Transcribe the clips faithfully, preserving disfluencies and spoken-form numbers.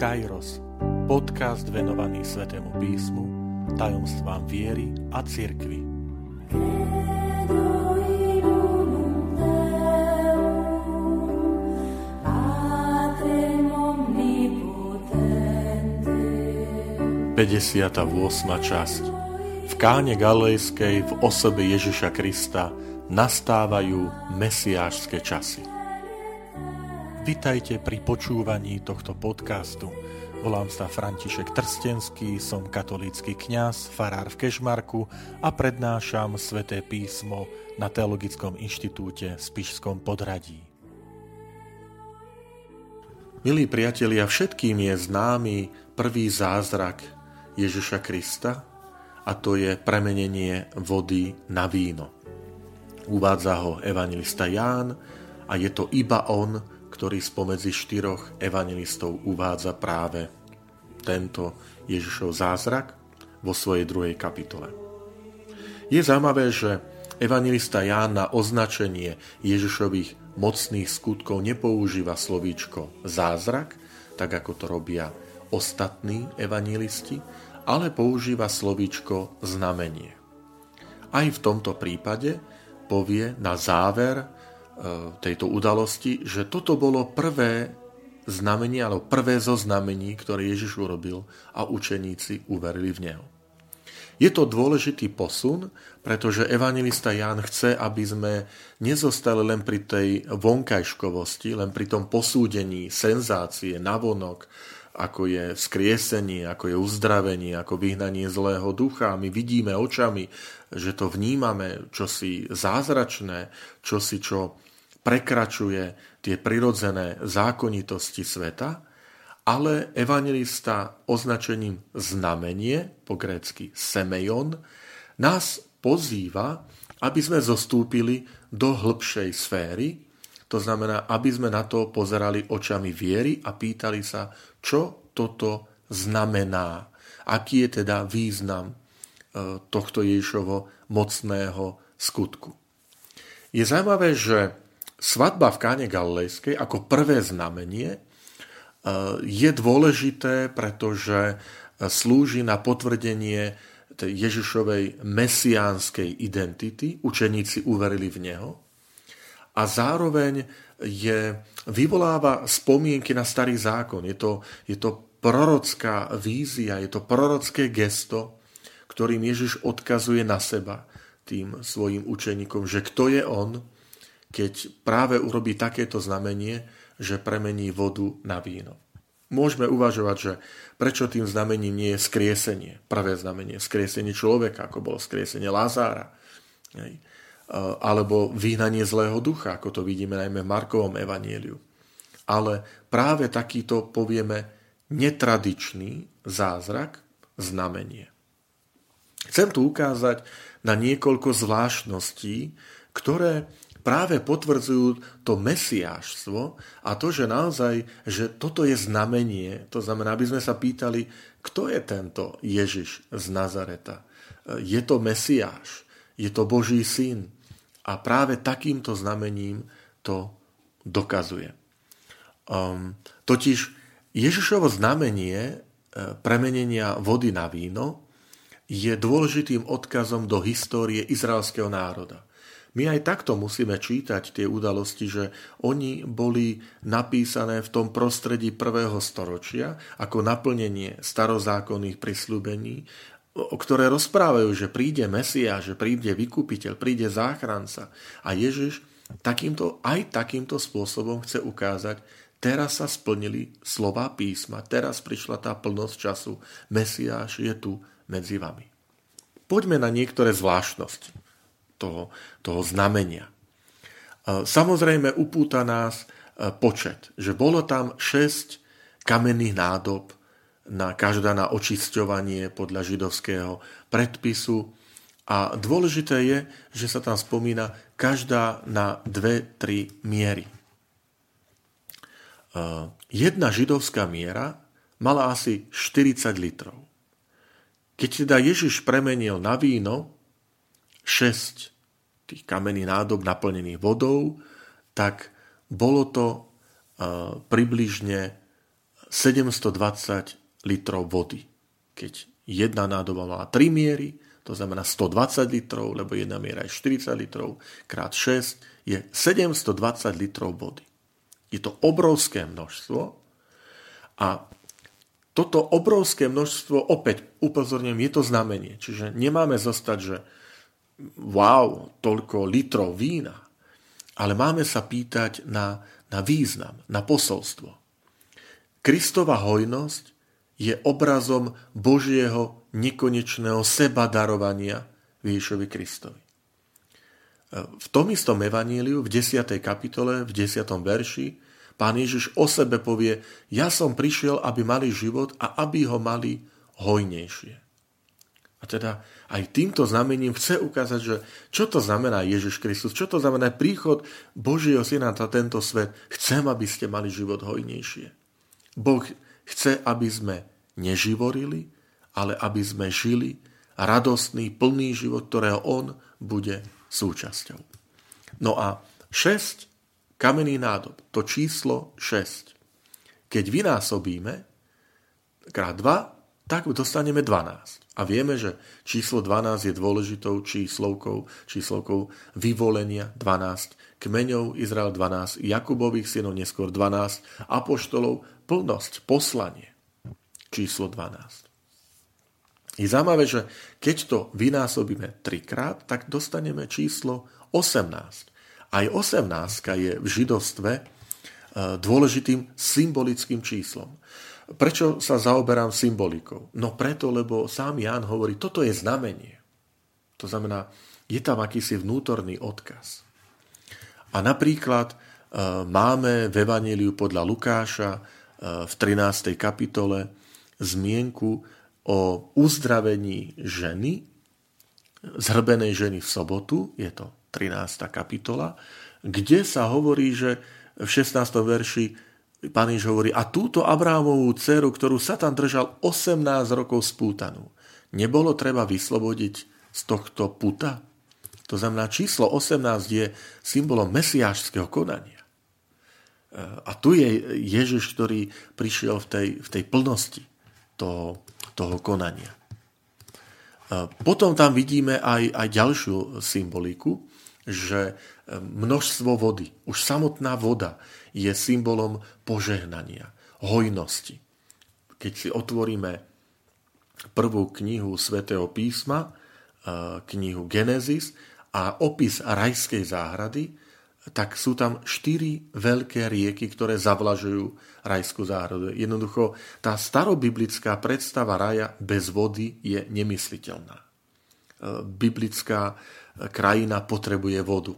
Kairos, podcast venovaný Svätému písmu, tajomstvám viery a cirkvi. päťdesiata ôsma časť. V Káne Galilejskej v osobe Ježiša Krista nastávajú mesiášske časy. Vitajte pri počúvaní tohto podcastu. Volám sa František Trstenský, som katolícky kňaz, farár v Kešmarku a prednášam Sväté písmo na Teologickom inštitúte v Spišskom Podhradí. Milí priatelia, všetkým je známy prvý zázrak Ježiša Krista, a to je premenenie vody na víno. Uvádza ho evanjelista Ján a je to iba on, ktorý spomedzi štyroch evanjelistov uvádza práve tento Ježišov zázrak vo svojej druhej kapitole. Je zaujímavé, že evanjelista Ján na označenie Ježišových mocných skutkov nepoužíva slovíčko zázrak, tak ako to robia ostatní evanjelisti, ale používa slovíčko znamenie. Aj v tomto prípade povie na záver tejto udalosti, že toto bolo prvé znamenie, alebo prvé zo znamení, ktoré Ježiš urobil a učeníci uverili v neho. Je to dôležitý posun, pretože evanjelista Ján chce, aby sme nezostali len pri tej vonkajškovosti, len pri tom posúdení senzácie, navonok, ako je vzkriesenie, ako je uzdravenie, ako vyhnanie zlého ducha. My vidíme očami, že to vnímame, čosi zázračné, čosi, čo prekračuje tie prirodzené zákonitosti sveta, ale evanjelista označením znamenie, po grécky semeion, nás pozýva, aby sme zostúpili do hĺbšej sféry, to znamená, aby sme na to pozerali očami viery a pýtali sa, čo toto znamená, aký je teda význam tohto Ježišovho mocného skutku. Je zaujímavé, že svadba v Káne Galilejskej ako prvé znamenie je dôležité, pretože slúži na potvrdenie Ježišovej mesiánskej identity. Učeníci uverili v neho a zároveň je, vyvoláva spomienky na Starý zákon. Je to, je to prorocká vízia, je to prorocké gesto, ktorým Ježiš odkazuje na seba tým svojim učeníkom, že kto je on, keď práve urobí takéto znamenie, že premení vodu na víno. Môžeme uvažovať, že prečo tým znamením nie je skriesenie, prvé znamenie, skriesenie človeka, ako bolo skriesenie Lázára, alebo vyhnanie zlého ducha, ako to vidíme najmä v Markovom evanjeliu. Ale práve takýto, povieme, netradičný zázrak, znamenie. Chcem tu ukázať na niekoľko zvláštností, ktoré práve potvrdzujú to mesiášstvo a to, že naozaj, že toto je znamenie. To znamená, aby sme sa pýtali, kto je tento Ježiš z Nazareta. Je to mesiáš, je to Boží syn a práve takýmto znamením to dokazuje. Um, totiž Ježišovo znamenie premenenia vody na víno je dôležitým odkazom do histórie izraelského národa. My aj takto musíme čítať tie udalosti, že oni boli napísané v tom prostredí prvého storočia ako naplnenie starozákonných prisľúbení, o ktoré rozprávajú, že príde Mesiáš, že príde vykupiteľ, príde záchranca. A Ježiš takýmto, aj takýmto spôsobom chce ukázať, teraz sa splnili slová písma, teraz prišla tá plnosť času, Mesiáš je tu medzi vami. Poďme na niektoré zvláštnosti toho, toho znamenia. Samozrejme upúta nás počet, že bolo tam šesť kamenných nádob, na každá na očisťovanie podľa židovského predpisu, a dôležité je, že sa tam spomína každá na dve tri miery. Jedna židovská miera mala asi štyridsať litrov. Keď teda Ježiš premenil na víno šesť tých kamenných nádob naplnených vodou, tak bolo to približne sedemstodvadsať litrov vody. Keď jedna nádoba má tri miery, to znamená stodvadsať litrov, lebo jedna miera je štyridsať litrov, krát šesť je sedemstodvadsať litrov vody. Je to obrovské množstvo a toto obrovské množstvo, opäť upozorňujem, je to znamenie. Čiže nemáme zostať, že wow, toľko litrov vína, ale máme sa pýtať na, na význam, na posolstvo. Kristova hojnosť je obrazom Božieho nekonečného sebadarovania Ježišovi Kristovi. V tom istom evaníliu, v desiatej kapitole, v desiatom verši, Pán Ježiš o sebe povie: ja som prišiel, aby mali život a aby ho mali hojnejšie. A teda aj týmto znamením chce ukázať, že čo to znamená Ježiš Kristus, čo to znamená príchod Božieho Syna na tento svet. Chcem, aby ste mali život hojnejšie. Boh chce, aby sme neživorili, ale aby sme žili radostný, plný život, ktorého on bude súčasťou. No a šesť kamenných nádob, to číslo šesť. Keď vynásobíme krát dva, tak dostaneme dvanásť. A vieme, že číslo dvanásť je dôležitou číslovkou, číslovkou vyvolenia dvanásť kmeňov Izrael, dvanásť Jakubových synov, neskôr dvanásť apoštolov, plnosť, poslanie, číslo dvanásť. Je zaujímavé, že keď to vynásobíme trikrát, tak dostaneme číslo osemnásť. Aj osemnásť je v židovstve dôležitým symbolickým číslom. Prečo sa zaoberám symbolikou? No preto, lebo sám Ján hovorí, toto je znamenie. To znamená, je tam akýsi vnútorný odkaz. A napríklad e, máme v Evaníliu podľa Lukáša e, v trinástej kapitole zmienku o uzdravení ženy, zhrbenej ženy v sobotu, je to trinásta kapitola, kde sa hovorí, že v šestnástom verši Pán Ježiš hovorí: a túto Abrahamovú dceru, ktorú Satan držal osemnásť rokov spútanú, nebolo treba vyslobodiť z tohto puta? To znamená, číslo osemnásť je symbolom mesiášskeho konania. A tu je Ježiš, ktorý prišiel v tej, v tej plnosti toho, toho konania. Potom tam vidíme aj, aj ďalšiu symboliku, že množstvo vody, už samotná voda je symbolom požehnania, hojnosti. Keď si otvoríme prvú knihu Svätého písma, knihu Genesis a opis rajskej záhrady, tak sú tam štyri veľké rieky, ktoré zavlažujú rajskú záhradu. Jednoducho tá starobiblická predstava raja bez vody je nemysliteľná. Biblická krajina potrebuje vodu.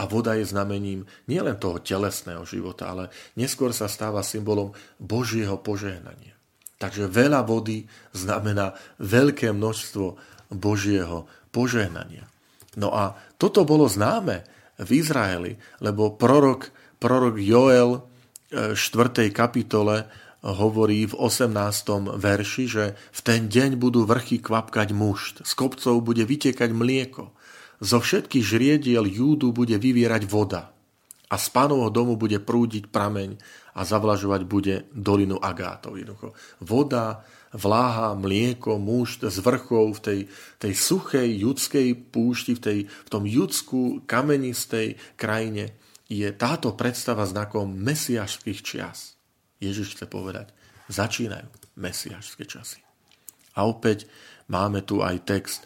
A voda je znamením nielen toho telesného života, ale neskôr sa stáva symbolom Božieho požehnania. Takže veľa vody znamená veľké množstvo Božieho požehnania. No a toto bolo známe v Izraeli, lebo prorok, prorok Joel v štvrtej kapitole hovorí v osemnástom verši, že v ten deň budú vrchy kvapkať mušt, z kopcov bude vytekať mlieko, zo všetkých žriediel Júdu bude vyvierať voda a z Pánovho domu bude prúdiť prameň a zavlažovať bude dolinu agátov. Jednoducho voda, vláha, mlieko, mušt z vrchov v tej, tej suchej judskej púšti, v, tej, v tom judsku kamenistej krajine je táto predstava znakom mesiašských čias. Ježiš chce povedať, začínajú mesiašské časy. A opäť máme tu aj text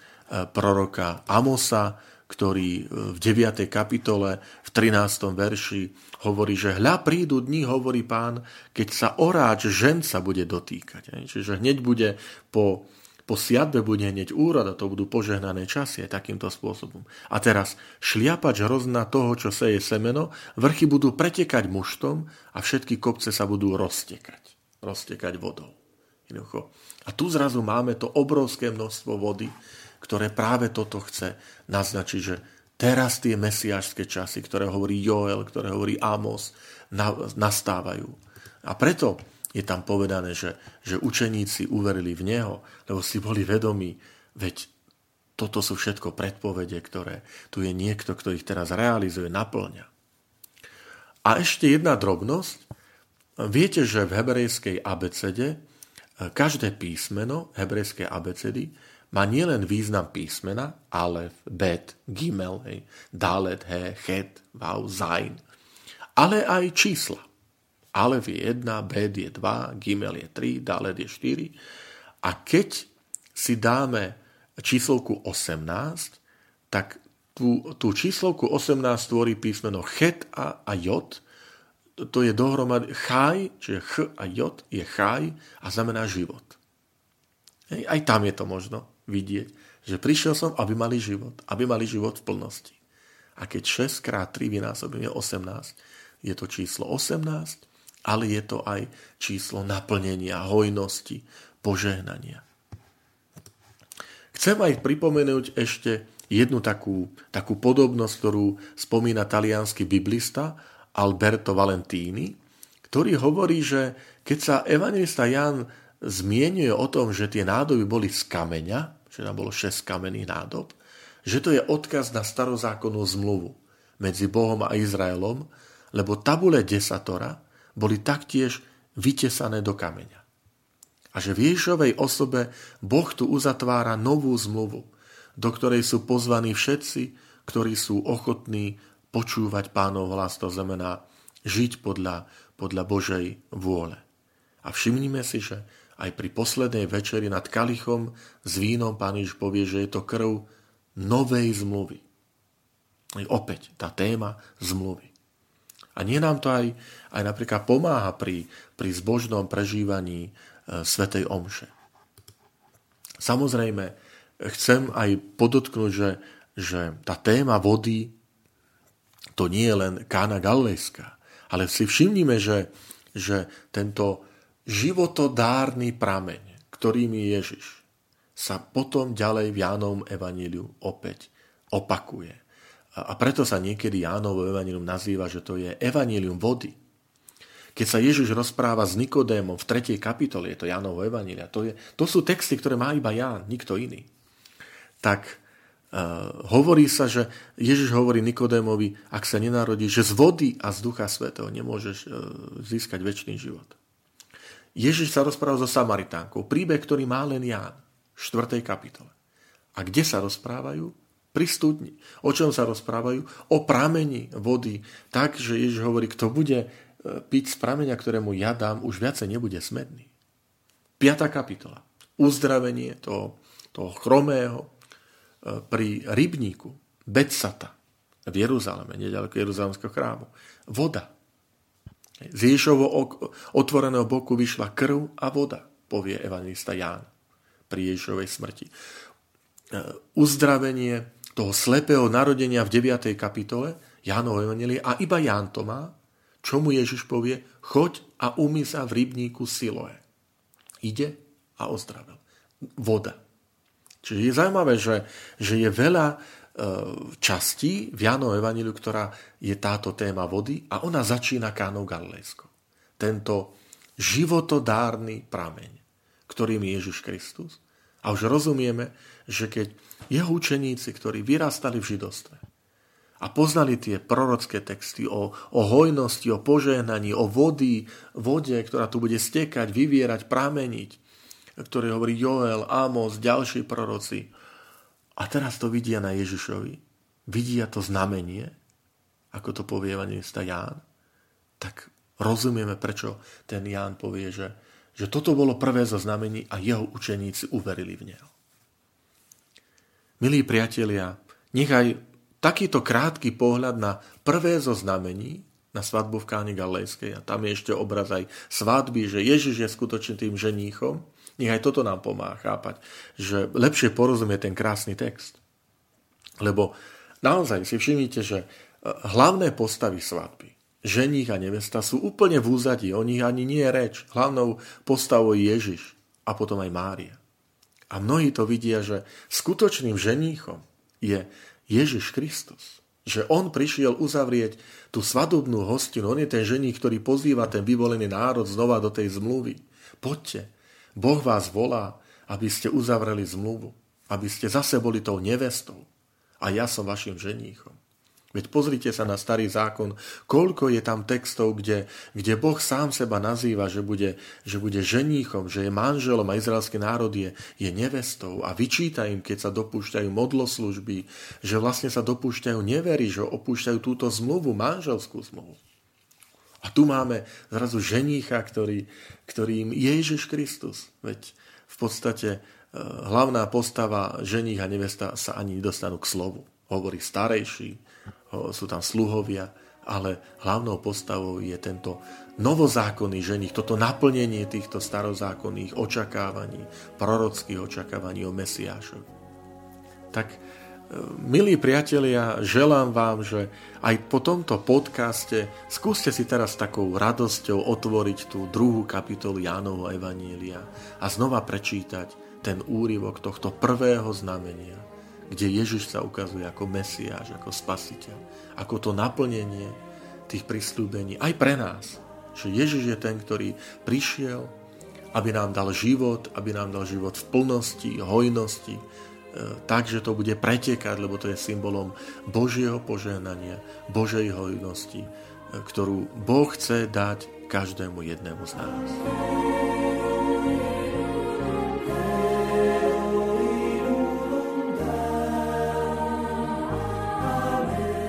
proroka Amosa, ktorý v deviatej kapitole v trinástom verši hovorí, že hľa prídu dni, hovorí Pán, keď sa oráč ženca bude dotýkať. Čiže hneď bude po, po siadbe bude hneď úroda, to budú požehnané časy takýmto spôsobom. A teraz šliapač hrozna toho, čo seje semeno, vrchy budú pretekať muštom a všetky kopce sa budú roztekať, roztekať vodou. A tu zrazu máme to obrovské množstvo vody, ktoré práve toto chce naznačiť, že teraz tie mesiášske časy, ktoré hovorí Joel, ktoré hovorí Amos, nastávajú. A preto je tam povedané, že, že učeníci uverili v neho, lebo si boli vedomí, veď toto sú všetko predpovede, ktoré tu je niekto, kto ich teraz realizuje, naplňa. A ešte jedna drobnosť, Viete, že v hebrejskej abecede každé písmeno hebrejskej abecedy má nielen význam písmena, alef, bet, gimel, hej, dalet, he, chet, vav, zain, ale aj čísla. Alef je jedna, bet je dva, gimel je tri, dalet je štyri. A keď si dáme číslovku osemnásť, tak tú, tú číslovku osemnásť tvorí písmeno chet a, a jod. To je dohromady chaj, čiže ch a jod je chaj a znamená život. Hej, aj tam je to možno vidieť, že prišiel som, aby mali život, aby mali život v plnosti. A keď šesť krát tri vynásobím je osemnásť, je to číslo osemnásť, ale je to aj číslo naplnenia, hojnosti, požehnania. Chcem aj pripomenúť ešte jednu takú, takú podobnosť, ktorú spomína taliansky biblista Alberto Valentini, ktorý hovorí, že keď sa evangelista Ján zmienuje o tom, že tie nádoby boli z kameňa, že tam bolo šesť kamenných nádob, že to je odkaz na starozákonnú zmluvu medzi Bohom a Izraelom, lebo tabule desatora boli taktiež vytesané do kameňa. A že v Ježišovej osobe Boh tu uzatvára novú zmluvu, do ktorej sú pozvaní všetci, ktorí sú ochotní počúvať Pánov hlas, to znamená žiť podľa, podľa Božej vôle. A všimnime si, že aj pri poslednej večeri nad kalichom s vínom Pán Ježiš povie, že je to krv novej zmluvy. I opäť tá téma zmluvy. A nie nám to aj, aj napríklad pomáha pri, pri zbožnom prežívaní svätej omše. Samozrejme, chcem aj podotknúť, že, že tá téma vody to nie je len Kána Galilejská, ale si všimnime, že, že tento životodárny prameň, ktorým je Ježiš, sa potom ďalej v Jánovom evanjeliu opäť opakuje. A preto sa niekedy Jánovo evanjelium nazýva, že to je evanjelium vody. Keď sa Ježiš rozpráva s Nikodémom v tretej kapitole, je to Jánovo evanjelia, to, je, to sú texty, ktoré má iba Ján, nikto iný. Tak e, hovorí sa, že Ježiš hovorí Nikodémovi, ak sa nenarodí, že z vody a z Ducha Svätého nemôžeš e, získať večný život. Ježiš sa rozpráva so Samaritánkou, príbeh, ktorý má len Ján, v štvrtej kapitole. A kde sa rozprávajú? Pri studni. O čom sa rozprávajú? O pramení vody. Takže Ježiš hovorí, kto bude piť z prameňa, ktorému ja dám, už viacej nebude smedný. Piata kapitola. Uzdravenie toho, toho chromého pri rybníku Betsata v Jeruzaleme, neďaleko Jeruzalemského chrámu. Voda. Z Ježišovho otvoreného boku vyšla krv a voda, povie evanjelista Ján pri Ježišovej smrti. Uzdravenie toho slepého narodenia v deviatej kapitole Jánovo evanjelia a iba Ján to má, čo mu Ježiš povie? Choď a umyj sa v rybníku Siloé. Ide a ozdravil. Voda. Čiže je zaujímavé, že, že je veľa e, častí v Jánovom evanjeliu, ktorá je táto téma vody a ona začína Kánou Galilejskou. Tento životodárny prameň, ktorým je Ježiš Kristus. A už rozumieme, že keď jeho učeníci, ktorí vyrastali v židovstve, a poznali tie prorocké texty o, o hojnosti, o požehnaní, o vody, vode, ktorá tu bude stekať, vyvierať, prameniť, ktoré hovorí Joel, Amos, ďalší proroci. A teraz to vidia na Ježišovi, vidia to znamenie, ako to povie evanjelista Ján, tak rozumieme, prečo ten Ján povie, že, že toto bolo prvé zo znamení a jeho učeníci uverili v neho. Milí priatelia, nechaj takýto krátky pohľad na prvé zo znamení, na svadbu v Káne Galilejskej, a tam je ešte obraz aj svadby, že Ježiš je skutočne tým ženíchom, nech aj toto nám pomáha chápať, že lepšie porozumie ten krásny text. Lebo naozaj si všimnite, že hlavné postavy svadby, ženích a nevesta, sú úplne v úzadí, o nich ani nie je reč. Hlavnou postavou je Ježiš a potom aj Mária. A mnohí to vidia, že skutočným ženíchom je Ježiš Kristus, že on prišiel uzavrieť tú svadobnú hostinu, on je ten ženích, ktorý pozýva ten vyvolený národ znova do tej zmluvy. Poďte, Boh vás volá, aby ste uzavreli zmluvu, aby ste zase boli tou nevestou a ja som vašim ženíchom. Veď pozrite sa na Starý zákon, koľko je tam textov, kde, kde Boh sám seba nazýva, že bude, že bude ženíchom, že je manželom a izraelský národ je, je nevestou a vyčíta im, keď sa dopúšťajú modloslúžby, že vlastne sa dopúšťajú nevery, že opúšťajú túto zmluvu, manželskú zmluvu. A tu máme zrazu ženícha, ktorý, ktorým Ježiš Kristus. Veď v podstate hlavná postava ženích a nevesta sa ani nedostanú k slovu. Hovorí starejší, sú tam sluhovia, ale hlavnou postavou je tento novozákonný ženích, toto naplnenie týchto starozákonných očakávaní, prorockých očakávaní o Mesiášovi. Tak, milí priatelia, želám vám, že aj po tomto podcaste skúste si teraz takou radosťou otvoriť tú druhú kapitolu Jánovho evanília a znova prečítať ten úryvok tohto prvého znamenia, kde Ježiš sa ukazuje ako Mesiáš, ako Spasiteľ, ako to naplnenie tých prisľúbení aj pre nás. Že Ježiš je ten, ktorý prišiel, aby nám dal život, aby nám dal život v plnosti, hojnosti, tak, že to bude pretekať, lebo to je symbolom Božieho požehnania, Božej hojnosti, ktorú Boh chce dať každému jednému z nás.